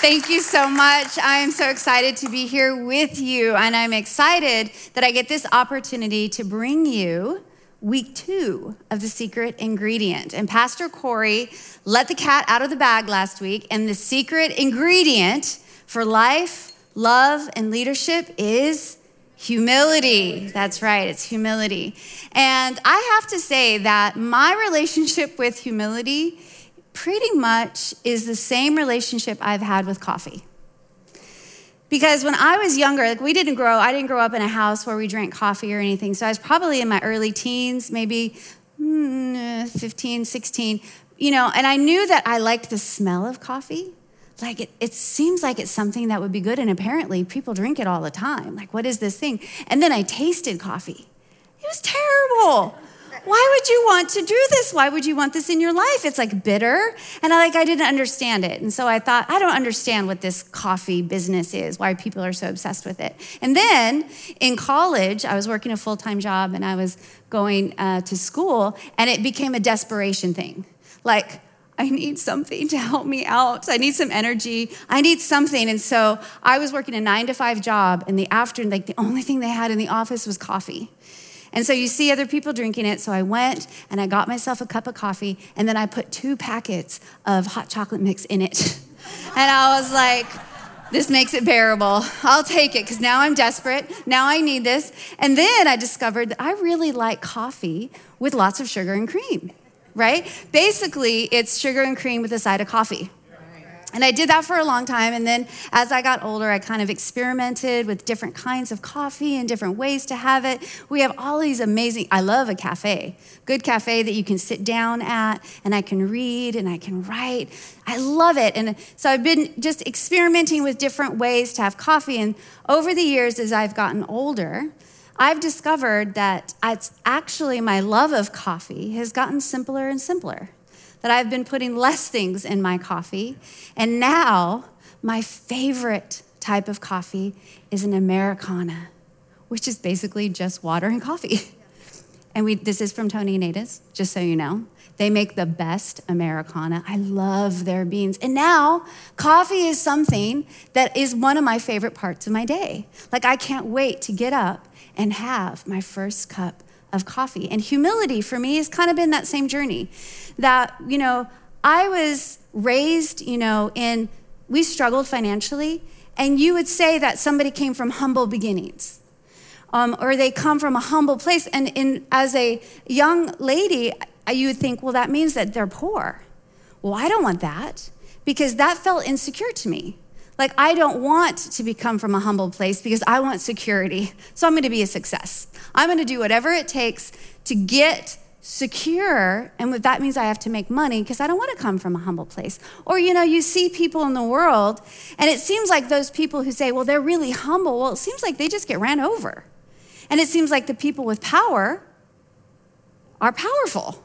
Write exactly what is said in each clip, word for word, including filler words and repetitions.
Thank you so much. I am so excited to be here with you, and I'm excited that I get this opportunity to bring you week two of The Secret Ingredient. And Pastor Corey let the cat out of the bag last week, and the secret ingredient for life, love, and leadership is humility. That's right, it's humility. And I have to say that my relationship with humility pretty much is the same relationship I've had with coffee. Because when I was younger, like we didn't grow, I didn't grow up in a house where we drank coffee or anything. So I was probably in my early teens, maybe fifteen, sixteen, you know, and I knew that I liked the smell of coffee. Like it, it seems like it's something that would be good. And apparently people drink it all the time. Like, what is this thing? And then I tasted coffee. It was terrible. Why would you want to do this? Why would you want this in your life? It's like bitter. And I like, I didn't understand it. And so I thought, I don't understand what this coffee business is, why people are so obsessed with it. And then in college, I was working a full-time job and I was going uh, to school, and it became a desperation thing. Like, I need something to help me out. I need some energy. I need something. And so I was working a nine to five job in the afternoon. Like the only thing they had in the office was coffee. And so you see other people drinking it. So I went and I got myself a cup of coffee, and then I put two packets of hot chocolate mix in it. And I was like, this makes it bearable. I'll take it because now I'm desperate. Now I need this. And then I discovered that I really like coffee with lots of sugar and cream, right? Basically, it's sugar and cream with a side of coffee. And I did that for a long time. And then as I got older, I kind of experimented with different kinds of coffee and different ways to have it. We have all these amazing, I love a cafe, good cafe that you can sit down at, and I can read and I can write. I love it. And so I've been just experimenting with different ways to have coffee. And over the years, as I've gotten older, I've discovered that it's actually my love of coffee has gotten simpler and simpler. That I've been putting less things in my coffee. And now my favorite type of coffee is an Americana, which is basically just water and coffee. And we this is from Tony and Ada's, just so you know. They make the best Americana. I love their beans. And now coffee is something that is one of my favorite parts of my day. Like I can't wait to get up and have my first cup of coffee. And humility for me has kind of been that same journey that, you know, I was raised, you know, in, we struggled financially, and you would say that somebody came from humble beginnings, um, or they come from a humble place. And in, as a young lady, you would think, well, that means that they're poor. Well, I don't want that, because that felt insecure to me. Like, I don't want to become from a humble place because I want security. So I'm going to be a success. I'm going to do whatever it takes to get secure. And that means I have to make money because I don't want to come from a humble place. Or, you know, you see people in the world, and it seems like those people who say, well, they're really humble. Well, it seems like they just get ran over. And it seems like the people with power are powerful.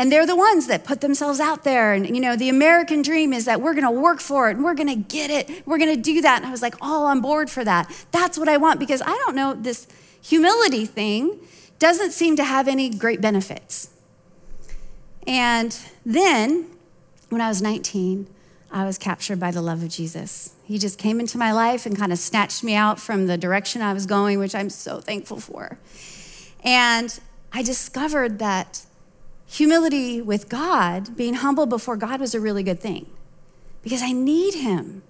And they're the ones that put themselves out there. And, you know, the American dream is that we're going to work for it and we're going to get it. We're going to do that. And I was like all on board for that. That's what I want, because I don't know, this humility thing doesn't seem to have any great benefits. And then when I was nineteen, I was captured by the love of Jesus. He just came into my life and kind of snatched me out from the direction I was going, which I'm so thankful for. And I discovered that humility with God, being humble before God, was a really good thing, because I need him.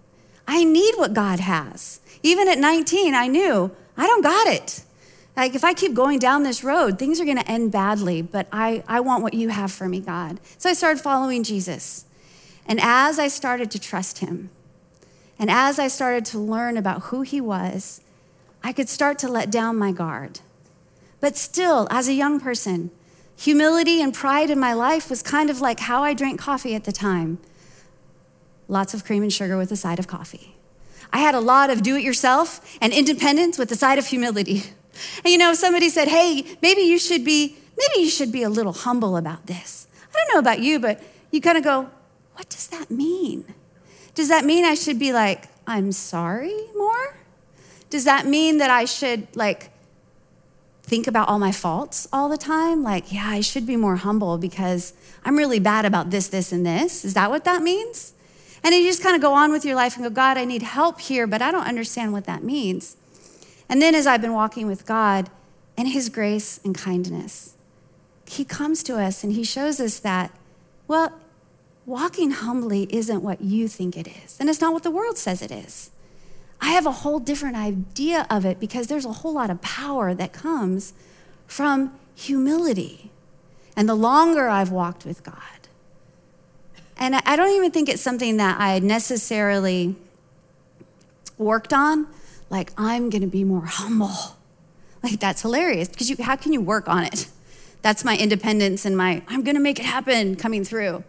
I need what God has. Even at nineteen, I knew I don't got it. Like if I keep going down this road, things are going to end badly, but I, I want what you have for me, God. So I started following Jesus. And as I started to trust him, and as I started to learn about who he was, I could start to let down my guard. But still, as a young person, humility and pride in my life was kind of like how I drank coffee at the time. Lots of cream and sugar with a side of coffee. I had a lot of do-it-yourself and independence with a side of humility. And you know, somebody said, hey, maybe you should be, maybe you should be a little humble about this. I don't know about you, but you kind of go, what does that mean? Does that mean I should be like, I'm sorry more? Does that mean that I should like, think about all my faults all the time? Like, yeah, I should be more humble because I'm really bad about this, this, and this. Is that what that means? And then you just kind of go on with your life and go, God, I need help here, but I don't understand what that means. And then as I've been walking with God and his grace and kindness, he comes to us and he shows us that, well, walking humbly isn't what you think it is. And it's not what the world says it is. I have a whole different idea of it because there's a whole lot of power that comes from humility. And the longer I've walked with God, and I don't even think it's something that I necessarily worked on, like I'm gonna be more humble. Like that's hilarious because you, how can you work on it? That's my independence and my, I'm gonna make it happen coming through.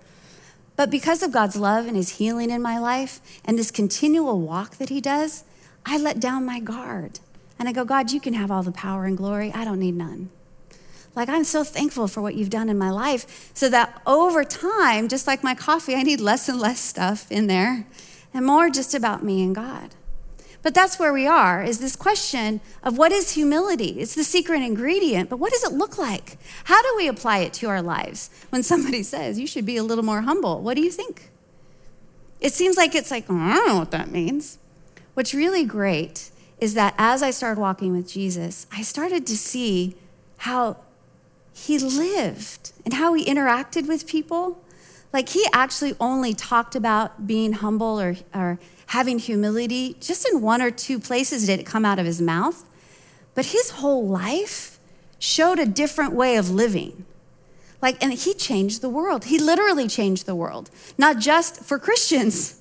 But because of God's love and his healing in my life and this continual walk that he does, I let down my guard. And I go, God, you can have all the power and glory. I don't need none. Like, I'm so thankful for what you've done in my life so that over time, just like my coffee, I need less and less stuff in there and more just about me and God. But that's where we are, is this question of what is humility? It's the secret ingredient, but what does it look like? How do we apply it to our lives? When somebody says, you should be a little more humble, what do you think? It seems like it's like, oh, I don't know what that means. What's really great is that as I started walking with Jesus, I started to see how he lived and how he interacted with people. Like he actually only talked about being humble or, or having humility just in one or two places did it come out of his mouth. But his whole life showed a different way of living. Like, and he changed the world. He literally changed the world, not just for Christians,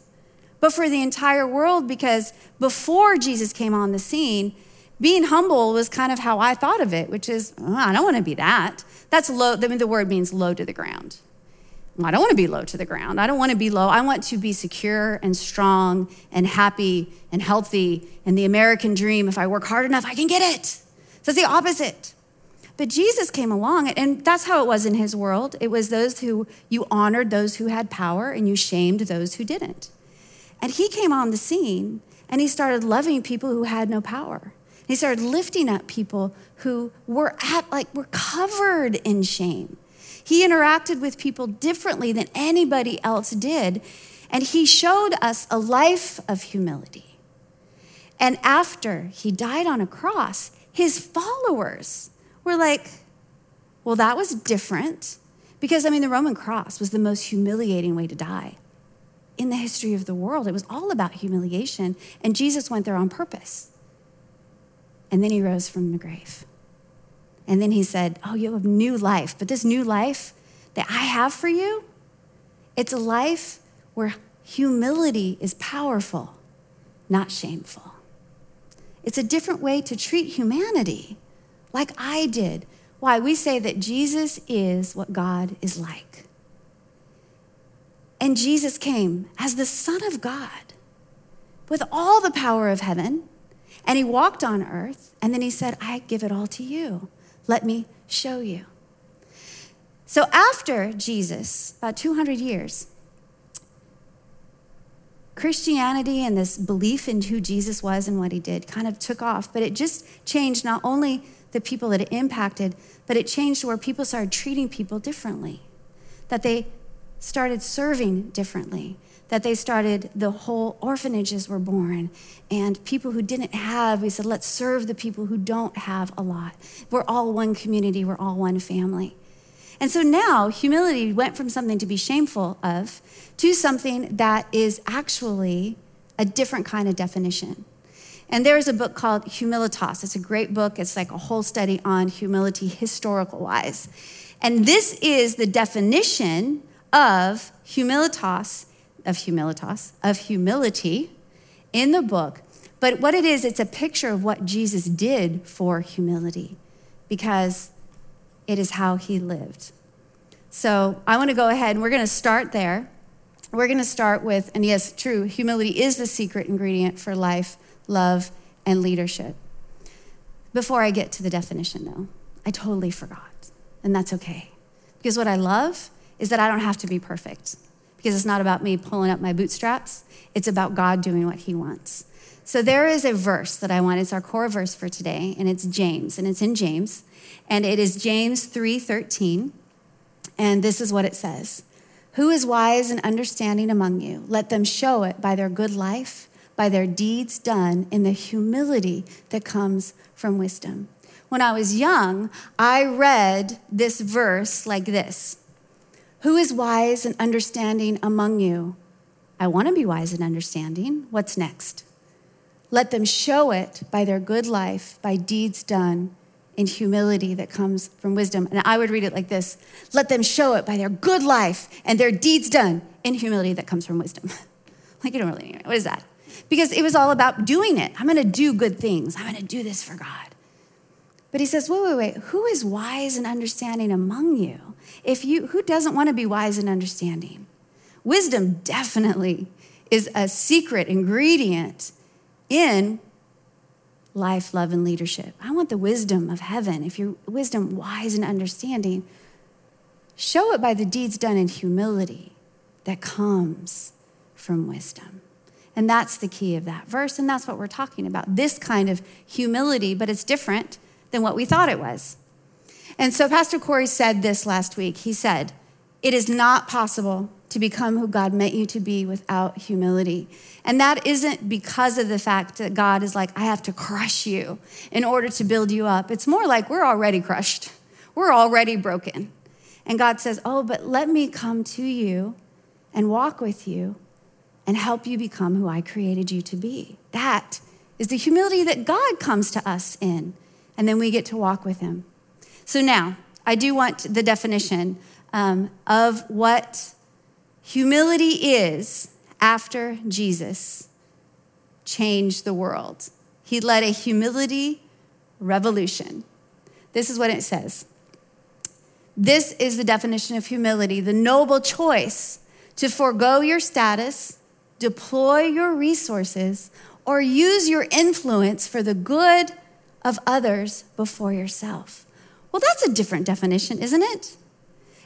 but for the entire world, because before Jesus came on the scene, being humble was kind of how I thought of it, which is, oh, I don't want to be that. That's low. I mean, the word means low to the ground. Well, I don't want to be low to the ground. I don't want to be low. I want to be secure and strong and happy and healthy and the American dream. If I work hard enough, I can get it. So it's the opposite. But Jesus came along, and that's how it was in his world. It was those who, you honored those who had power and you shamed those who didn't. And he came on the scene and he started loving people who had no power. He started lifting up people who were at, like, were covered in shame. He interacted with people differently than anybody else did. And he showed us a life of humility. And after he died on a cross, his followers were like, well, that was different. Because, I mean, the Roman cross was the most humiliating way to die in the history of the world. It was all about humiliation. And Jesus went there on purpose. And then he rose from the grave. And then he said, oh, you have a new life. But this new life that I have for you, it's a life where humility is powerful, not shameful. It's a different way to treat humanity, like I did. Why? We say that Jesus is what God is like. And Jesus came as the Son of God with all the power of heaven. And he walked on earth, and then he said, I give it all to you. Let me show you. So after Jesus, about two hundred years, Christianity and this belief in who Jesus was and what he did kind of took off, but it just changed not only the people that it impacted, but it changed where people started treating people differently, that they started serving differently, that they started, the whole orphanages were born, and people who didn't have, we said, let's serve the people who don't have a lot. We're all one community, we're all one family. And so now humility went from something to be shameful of to something that is actually a different kind of definition. And there is a book called Humilitas. It's a great book. It's like a whole study on humility historical wise. And this is the definition of humilitas of humilitas, of humility in the book. But what it is, it's a picture of what Jesus did for humility because it is how he lived. So I wanna go ahead and we're gonna start there. We're gonna start with, and yes, true, humility is the secret ingredient for life, love, and leadership. Before I get to the definition though, I totally forgot, and that's okay. Because what I love is that I don't have to be perfect. Because it's not about me pulling up my bootstraps. It's about God doing what he wants. So there is a verse that I want. It's our core verse for today, and it's James, and it's in James. And it is James three thirteen, and this is what it says. Who is wise and understanding among you? Let them show it by their good life, by their deeds done in the humility that comes from wisdom. When I was young, I read this verse like this. Who is wise and understanding among you? I want to be wise and understanding. What's next? Let them show it by their good life, by deeds done in humility that comes from wisdom. And I would read it like this. Let them show it by their good life and their deeds done in humility that comes from wisdom. Like, you don't really need it. What is that? Because it was all about doing it. I'm going to do good things. I'm going to do this for God. But he says, wait, wait, wait. Who is wise and understanding among you? If you, who doesn't want to be wise and understanding? Wisdom definitely is a secret ingredient in life, love, and leadership. I want the wisdom of heaven. If you're wisdom, wise, and understanding, show it by the deeds done in humility that comes from wisdom. And that's the key of that verse, and that's what we're talking about, this kind of humility, but it's different than what we thought it was. And so Pastor Corey said this last week. He said, it is not possible to become who God meant you to be without humility. And that isn't because of the fact that God is like, I have to crush you in order to build you up. It's more like we're already crushed. We're already broken. And God says, oh, but let me come to you and walk with you and help you become who I created you to be. That is the humility that God comes to us in. And then we get to walk with him. So now, I do want the definition um, of what humility is after Jesus changed the world. He led a humility revolution. This is what it says. This is the definition of humility, the noble choice to forego your status, deploy your resources, or use your influence for the good of others before yourself. Well, that's a different definition, isn't it?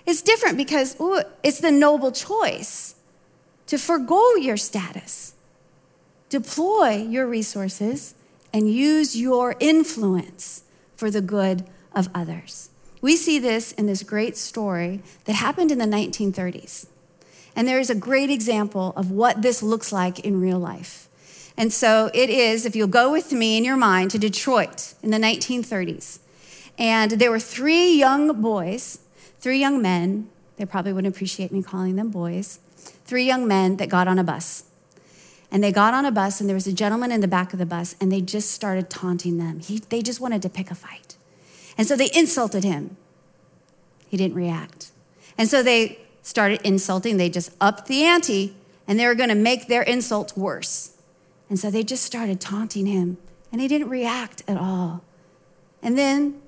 It's different because ooh, it's the noble choice to forgo your status, deploy your resources, and use your influence for the good of others. We see this in this great story that happened in the nineteen thirties. And there is a great example of what this looks like in real life. And so it is, if you'll go with me in your mind to Detroit in the nineteen thirties. And there were three young boys Three young men, they probably wouldn't appreciate me calling them boys, three young men that got on a bus. And they got on a bus, and there was a gentleman in the back of the bus, and they just started taunting them. He, they just wanted to pick a fight. And so they insulted him. He didn't react. And so they started insulting. They just upped the ante, and they were going to make their insult worse. And so they just started taunting him, and he didn't react at all. And then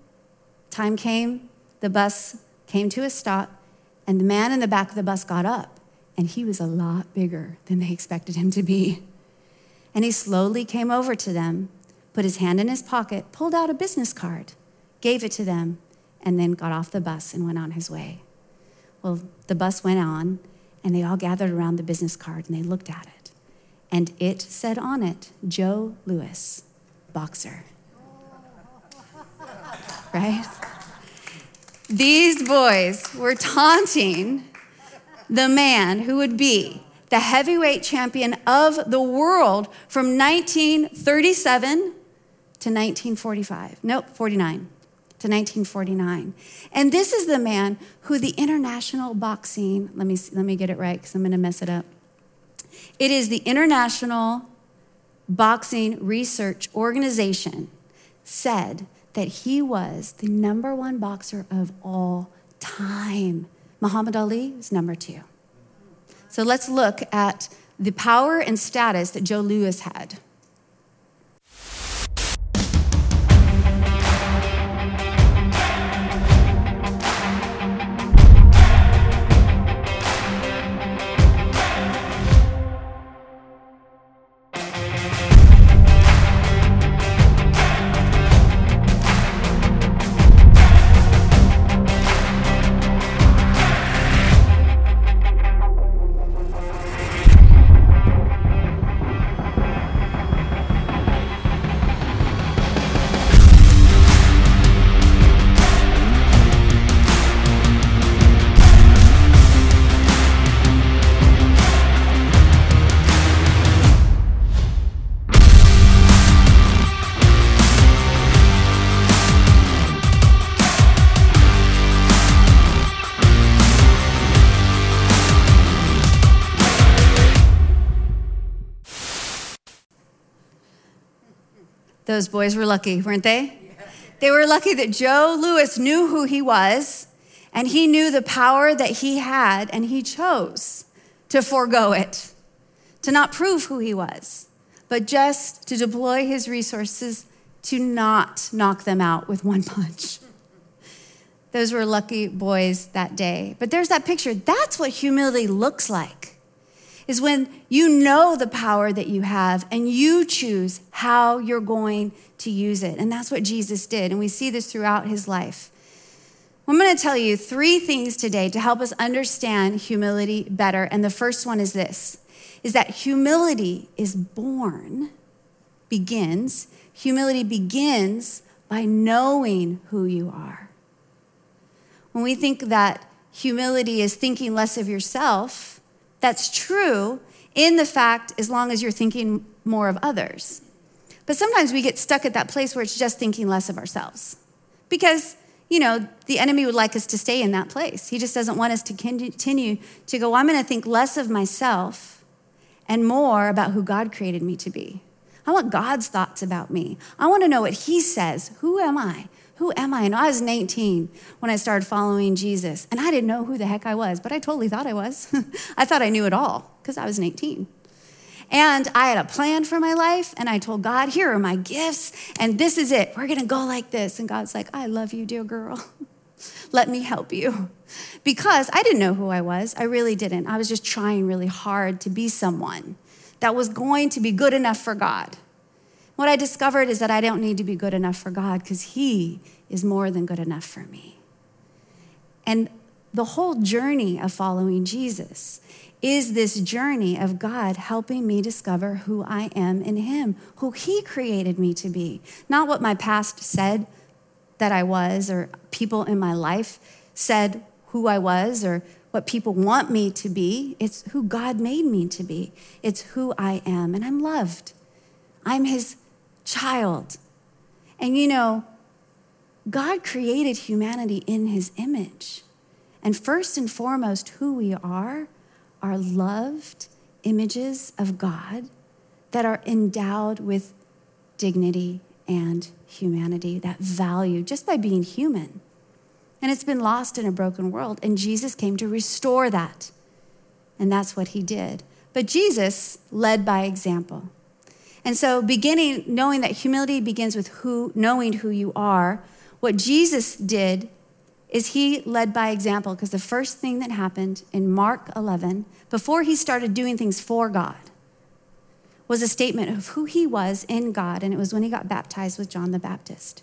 time came, the bus came to a stop, and the man in the back of the bus got up, and he was a lot bigger than they expected him to be. And he slowly came over to them, put his hand in his pocket, pulled out a business card, gave it to them, and then got off the bus and went on his way. Well, the bus went on, and they all gathered around the business card, and they looked at it. And it said on it, Joe Louis, boxer. Right? These boys were taunting the man who would be the heavyweight champion of the world from nineteen thirty-seven to nineteen forty-five. Nope, forty-nine to nineteen forty-nine. And this is the man who the International Boxing, let me let me get it right because I'm going to mess it up. It is the International Boxing Research Organization said that he was the number one boxer of all time. Muhammad Ali is number two. So let's look at the power and status that Joe Louis had. Those boys were lucky, weren't they? They were lucky that Joe Louis knew who he was, and he knew the power that he had, and he chose to forego it, to not prove who he was, but just to deploy his resources to not knock them out with one punch. Those were lucky boys that day. But there's that picture. That's what humility looks like, is when you know the power that you have and you choose how you're going to use it. And that's what Jesus did. And we see this throughout his life. I'm going to tell you three things today to help us understand humility better. And the first one is this, is that humility is born, begins, humility begins by knowing who you are. When we think that humility is thinking less of yourself, that's true in the fact as long as you're thinking more of others. But sometimes we get stuck at that place where it's just thinking less of ourselves because, you know, the enemy would like us to stay in that place. He just doesn't want us to continue to go, well, I'm going to think less of myself and more about who God created me to be. I want God's thoughts about me. I want to know what he says. Who am I? Who am I? And I was nineteen when I started following Jesus, and I didn't know who the heck I was, but I totally thought I was. I thought I knew it all because I was nineteen. And I had a plan for my life, and I told God, here are my gifts, and this is it. We're going to go like this. And God's like, I love you, dear girl. Let me help you. Because I didn't know who I was. I really didn't. I was just trying really hard to be someone that was going to be good enough for God. What I discovered is that I don't need to be good enough for God because he is more than good enough for me. And the whole journey of following Jesus is this journey of God helping me discover who I am in him, who he created me to be, not what my past said that I was or people in my life said who I was or what people want me to be. It's who God made me to be. It's who I am, and I'm loved. I'm his child. And you know, God created humanity in his image. And first and foremost, who we are, are loved images of God that are endowed with dignity and humanity, that value just by being human. And it's been lost in a broken world. And Jesus came to restore that. And that's what he did. But Jesus led by example. And so beginning, knowing that humility begins with who, knowing who you are, what Jesus did is he led by example, because the first thing that happened in Mark eleven, before he started doing things for God, was a statement of who he was in God, and it was when he got baptized with John the Baptist.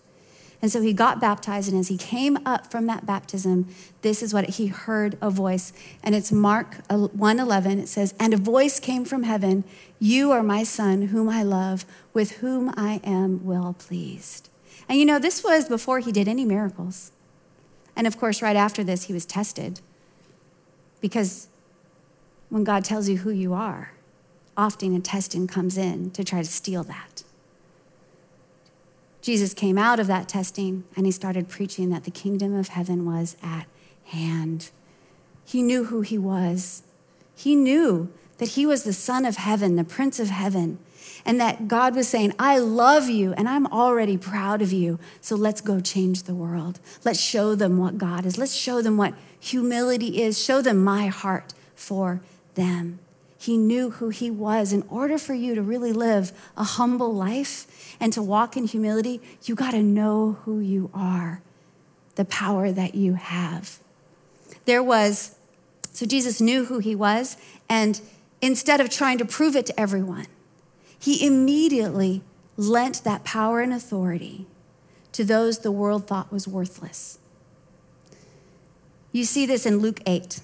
And so he got baptized, and as he came up from that baptism, this is what he heard, a voice, and it's Mark one eleven, it says, and a voice came from heaven, you are my son, whom I love, with whom I am well pleased. And you know, this was before he did any miracles. And of course, right after this, he was tested. Because when God tells you who you are, often a testing comes in to try to steal that. Jesus came out of that testing, and he started preaching that the kingdom of heaven was at hand. He knew who he was. He knew that he was the Son of Heaven, the Prince of Heaven, and that God was saying, I love you, and I'm already proud of you, so let's go change the world. Let's show them what God is. Let's show them what humility is. Show them my heart for them. He knew who he was. In order for you to really live a humble life and to walk in humility, you got to know who you are, the power that you have. There was, so Jesus knew who he was, and instead of trying to prove it to everyone, he immediately lent that power and authority to those the world thought was worthless. You see this in Luke eight.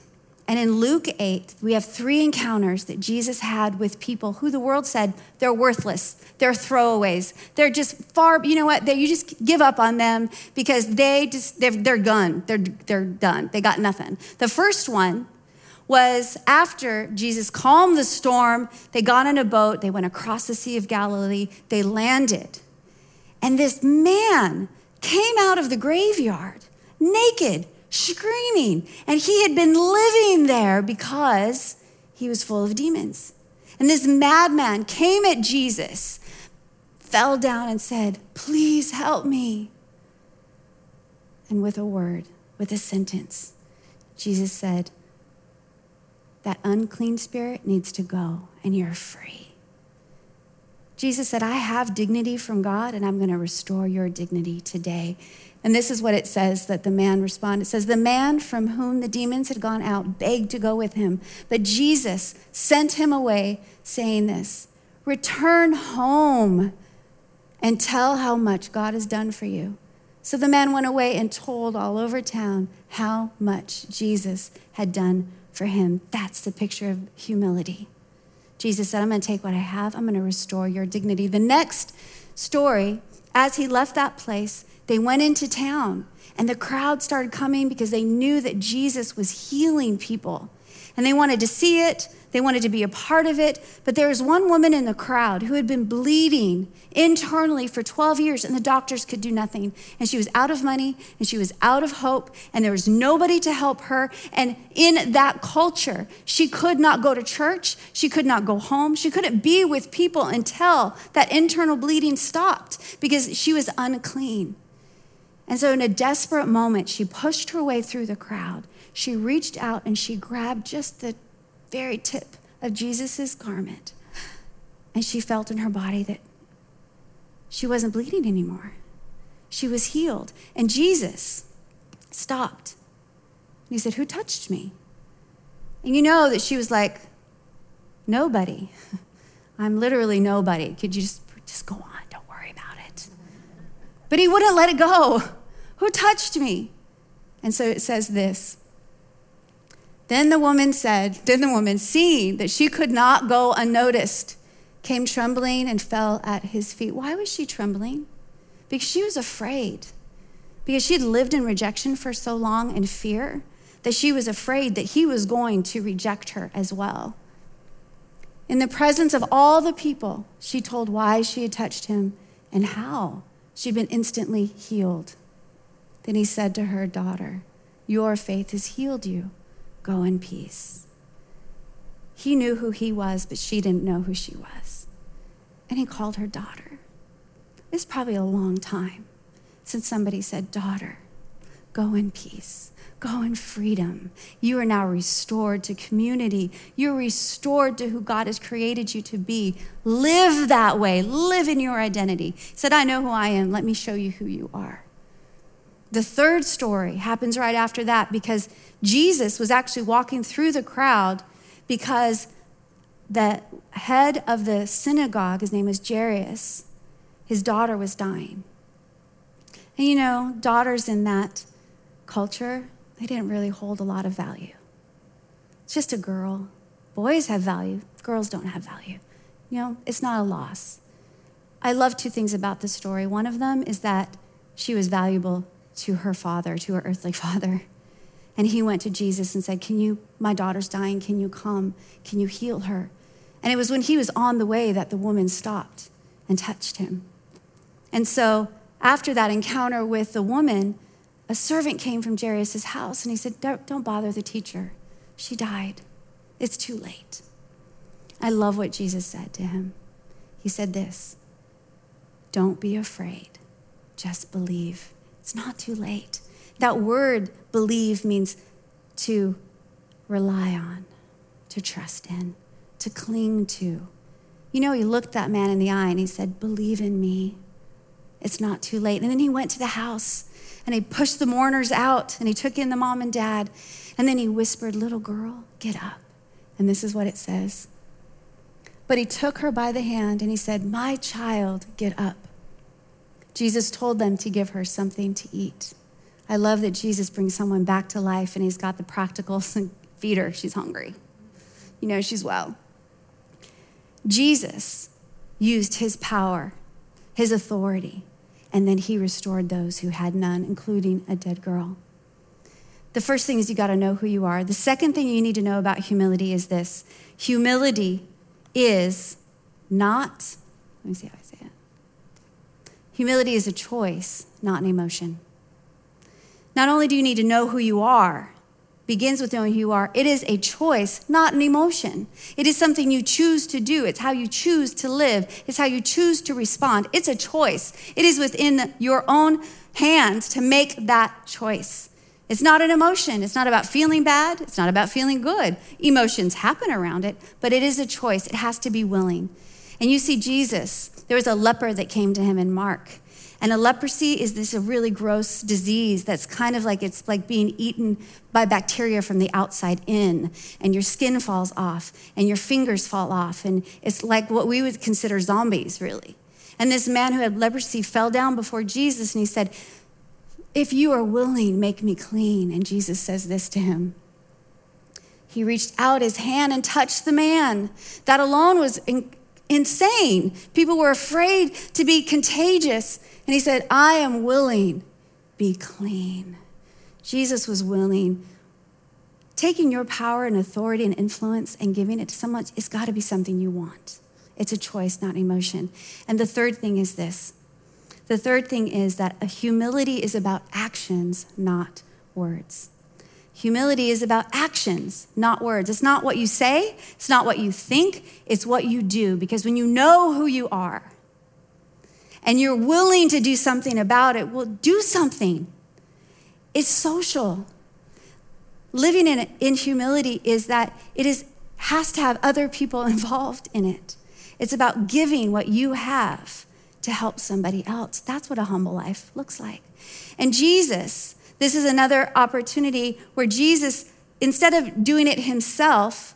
And in Luke eight, we have three encounters that Jesus had with people who the world said, they're worthless, they're throwaways, they're just far, you know what, they, you just give up on them because they just, they're, they're gone, they're, they're done, they got nothing. The first one was after Jesus calmed the storm, they got on a boat, they went across the Sea of Galilee, they landed. And this man came out of the graveyard, naked, screaming. And he had been living there because he was full of demons. And this madman came at Jesus, fell down and said, "Please help me." And with a word, with a sentence, Jesus said, "That unclean spirit needs to go, and you're free." Jesus said, "I have dignity from God, and I'm going to restore your dignity today." And this is what it says that the man responded. It says, "The man from whom the demons had gone out begged to go with him, but Jesus sent him away, saying this, 'Return home and tell how much God has done for you.' So the man went away and told all over town how much Jesus had done for him." That's the picture of humility. Jesus said, "I'm going to take what I have. I'm going to restore your dignity." The next story, as he left that place, they went into town and the crowd started coming because they knew that Jesus was healing people and they wanted to see it. They wanted to be a part of it. But there was one woman in the crowd who had been bleeding internally for twelve years and the doctors could do nothing. And she was out of money and she was out of hope and there was nobody to help her. And in that culture, she could not go to church. She could not go home. She couldn't be with people until that internal bleeding stopped because she was unclean. And so in a desperate moment, she pushed her way through the crowd. She reached out and she grabbed just the very tip of Jesus's garment. And she felt in her body that she wasn't bleeding anymore. She was healed. And Jesus stopped. And he said, "Who touched me?" And you know that she was like, "Nobody. I'm literally nobody. Could you just, just go on? Don't worry about it." But he wouldn't let it go. "Who touched me?" And so it says this. Then the woman said, then the woman, seeing that she could not go unnoticed, came trembling and fell at his feet. Why was she trembling? Because she was afraid. Because she had lived in rejection for so long and fear that she was afraid that he was going to reject her as well. In the presence of all the people, she told why she had touched him and how she'd been instantly healed. Then he said to her, "Daughter, your faith has healed you. Go in peace." He knew who he was, but she didn't know who she was. And he called her daughter. It's probably a long time since somebody said, "Daughter, go in peace. Go in freedom. You are now restored to community. You're restored to who God has created you to be. Live that way. Live in your identity." He said, "I know who I am. Let me show you who you are." The third story happens right after that because Jesus was actually walking through the crowd because the head of the synagogue, his name was Jairus, his daughter was dying. And you know, daughters in that culture, they didn't really hold a lot of value. It's just a girl. Boys have value. Girls don't have value. You know, it's not a loss. I love two things about this story. One of them is that she was valuable to her father, to her earthly father. And he went to Jesus and said, "Can you, my daughter's dying, can you come? Can you heal her?" And it was when he was on the way that the woman stopped and touched him. And so after that encounter with the woman, a servant came from Jairus' house and he said, don't, don't bother the teacher. She died. It's too late." I love what Jesus said to him. He said this, "Don't be afraid, just believe. It's not too late." That word believe means to rely on, to trust in, to cling to. You know, he looked that man in the eye and he said, "Believe in me. It's not too late." And then he went to the house and he pushed the mourners out and he took in the mom and dad. And then he whispered, "Little girl, get up." And this is what it says. But he took her by the hand and he said, "My child, get up." Jesus told them to give her something to eat. I love that Jesus brings someone back to life and he's got the practicals and feed her. She's hungry. You know, she's well. Jesus used his power, his authority, and then he restored those who had none, including a dead girl. The first thing is you got to know who you are. The second thing you need to know about humility is this. Humility is not, let me see how I say it. Humility is a choice, not an emotion. Not only do you need to know who you are, begins with knowing who you are. It is a choice, not an emotion. It is something you choose to do. It's how you choose to live. It's how you choose to respond. It's a choice. It is within your own hands to make that choice. It's not an emotion. It's not about feeling bad. It's not about feeling good. Emotions happen around it, but it is a choice. It has to be willing. And you see Jesus, there was a leper that came to him in Mark. And a leprosy is this really gross disease that's kind of like, it's like being eaten by bacteria from the outside in, and your skin falls off and your fingers fall off. And it's like what we would consider zombies, really. And this man who had leprosy fell down before Jesus and he said, "If you are willing, make me clean." And Jesus says this to him. He reached out his hand and touched the man. That alone was in- insane. People were afraid to be contagious. And he said, "I am willing, be clean." Jesus was willing. Taking your power and authority and influence and giving it to someone, it's got to be something you want. It's a choice, not an emotion. And the third thing is this. The third thing is that humility is about actions, not words. Humility is about actions, not words. It's not what you say. It's not what you think. It's what you do. Because when you know who you are and you're willing to do something about it, well, do something. It's social. Living in, in humility is that it is has to have other people involved in it. It's about giving what you have to help somebody else. That's what a humble life looks like. And Jesus, this is another opportunity where Jesus, instead of doing it himself,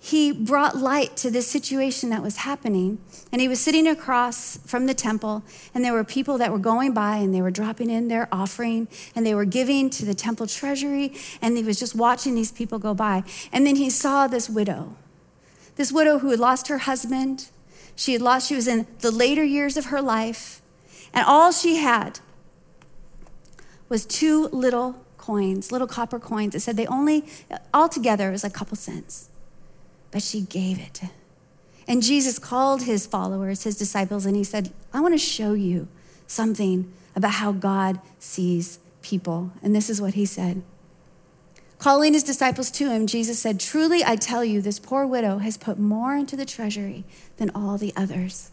he brought light to this situation that was happening. And he was sitting across from the temple, and there were people that were going by, and they were dropping in their offering, and they were giving to the temple treasury, and he was just watching these people go by. And then he saw this widow, this widow who had lost her husband. She had lost, she was in the later years of her life, and all she had was two little coins, little copper coins. It said they only, altogether, it was a couple cents. But she gave it. And Jesus called his followers, his disciples, and he said, "I want to show you something about how God sees people." And this is what he said. Calling his disciples to him, Jesus said, "Truly, I tell you, this poor widow has put more into the treasury than all the others.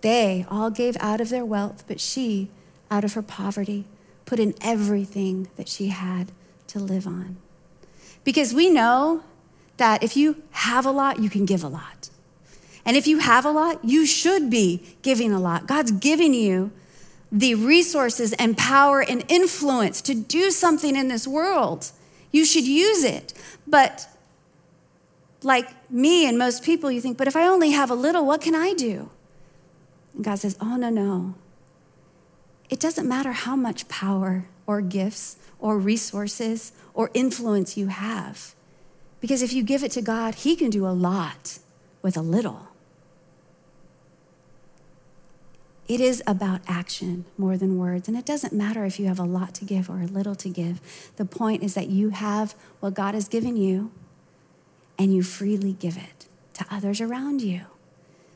They all gave out of their wealth, but she, out of her poverty, put in everything that she had to live on." Because we know that if you have a lot, you can give a lot. And if you have a lot, you should be giving a lot. God's giving you the resources and power and influence to do something in this world. You should use it. But like me and most people, you think, but if I only have a little, what can I do? And God says, oh, no, no. It doesn't matter how much power or gifts or resources or influence you have. Because if you give it to God, he can do a lot with a little. It is about action more than words. And it doesn't matter if you have a lot to give or a little to give. The point is that you have what God has given you and you freely give it to others around you.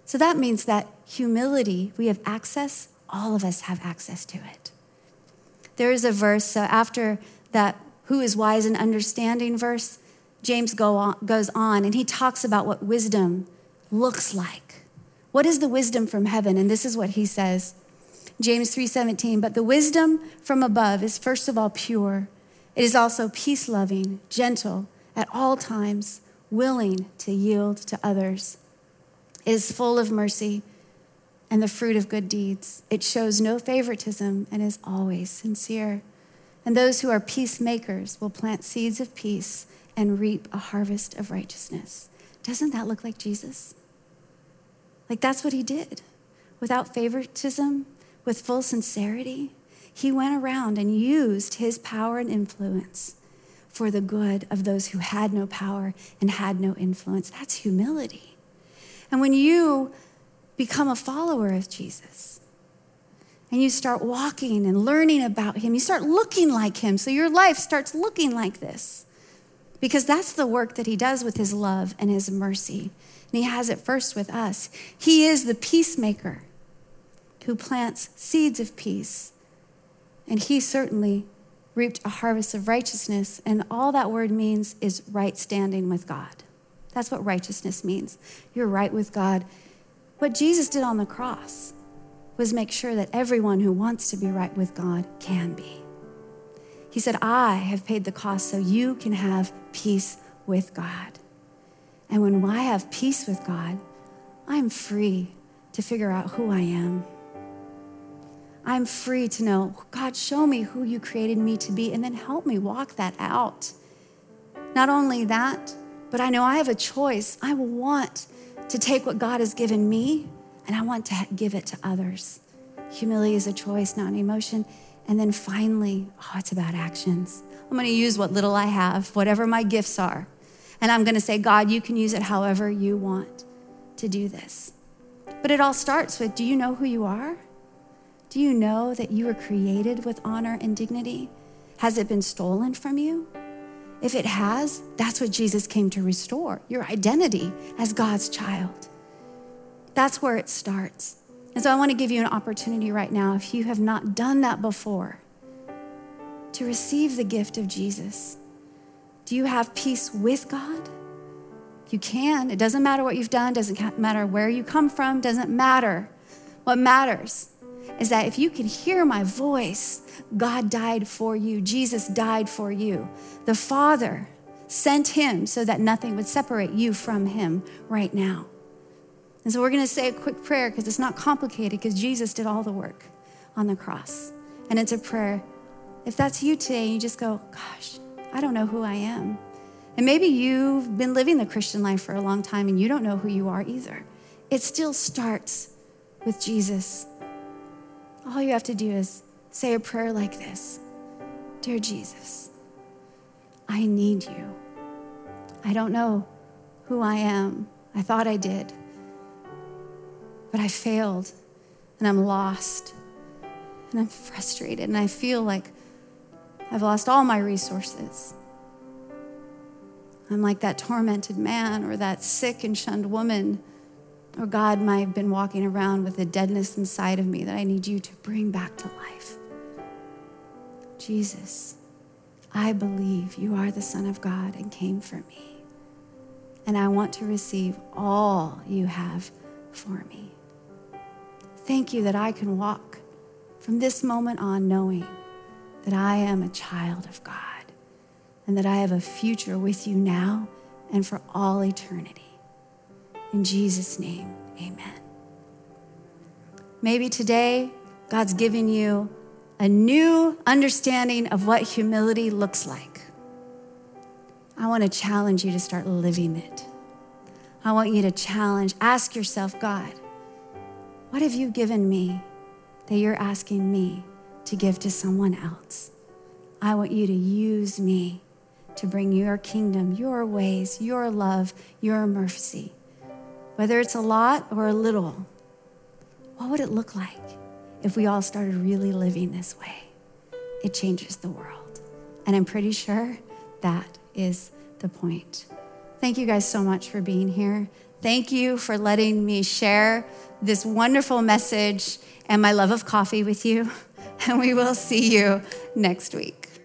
So that means that humility, we have access. All of us have access to it. There is a verse, so after that, who is wise and understanding verse, James go on, goes on, and he talks about what wisdom looks like. What is the wisdom from heaven? And this is what he says, James three seventeen, "But the wisdom from above is first of all pure. It is also peace-loving, gentle, at all times, willing to yield to others. It is full of mercy and the fruit of good deeds. It shows no favoritism and is always sincere. And those who are peacemakers will plant seeds of peace and reap a harvest of righteousness." Doesn't that look like Jesus? Like that's what he did. Without favoritism, with full sincerity, he went around and used his power and influence for the good of those who had no power and had no influence. That's humility. And when you become a follower of Jesus, and you start walking and learning about him, you start looking like him. So your life starts looking like this, because that's the work that he does with his love and his mercy. And he has it first with us. He is the peacemaker who plants seeds of peace. And he certainly reaped a harvest of righteousness, and all that word means is right standing with God. That's what righteousness means. You're right with God. What Jesus did on the cross was make sure that everyone who wants to be right with God can be. He said, I have paid the cost so you can have peace with God. And when I have peace with God, I'm free to figure out who I am. I'm free to know, God, show me who you created me to be, and then help me walk that out. Not only that, but I know I have a choice. I want to take what God has given me, and I want to give it to others. Humility is a choice, not an emotion. And then finally, oh, it's about actions. I'm gonna use what little I have, whatever my gifts are. And I'm gonna say, God, you can use it however you want to do this. But it all starts with, do you know who you are? Do you know that you were created with honor and dignity? Has it been stolen from you? If it has, that's what Jesus came to restore, your identity as God's child. That's where it starts. And so I want to give you an opportunity right now, if you have not done that before, to receive the gift of Jesus. Do you have peace with God? You can. It doesn't matter what you've done, doesn't matter where you come from, doesn't matter. What matters is that if you can hear my voice, God died for you. Jesus died for you. The Father sent him so that nothing would separate you from him right now. And so we're gonna say a quick prayer because it's not complicated, because Jesus did all the work on the cross. And it's a prayer. If that's you today, you just go, gosh, I don't know who I am. And maybe you've been living the Christian life for a long time and you don't know who you are either. It still starts with Jesus. All you have to do is say a prayer like this. Dear Jesus, I need you. I don't know who I am. I thought I did. But I failed, and I'm lost, and I'm frustrated, and I feel like I've lost all my resources. I'm like that tormented man or that sick and shunned woman, or God might have been walking around with a deadness inside of me that I need you to bring back to life. Jesus, I believe you are the Son of God and came for me, and I want to receive all you have for me. Thank you that I can walk from this moment on knowing that I am a child of God and that I have a future with you now and for all eternity. In Jesus' name, amen. Maybe today, God's given you a new understanding of what humility looks like. I want to challenge you to start living it. I want you to challenge, ask yourself, God, what have you given me that you're asking me to give to someone else? I want you to use me to bring your kingdom, your ways, your love, your mercy. Whether it's a lot or a little, what would it look like if we all started really living this way? It changes the world. And I'm pretty sure that is the point. Thank you guys so much for being here. Thank you for letting me share this wonderful message and my love of coffee with you. And we will see you next week.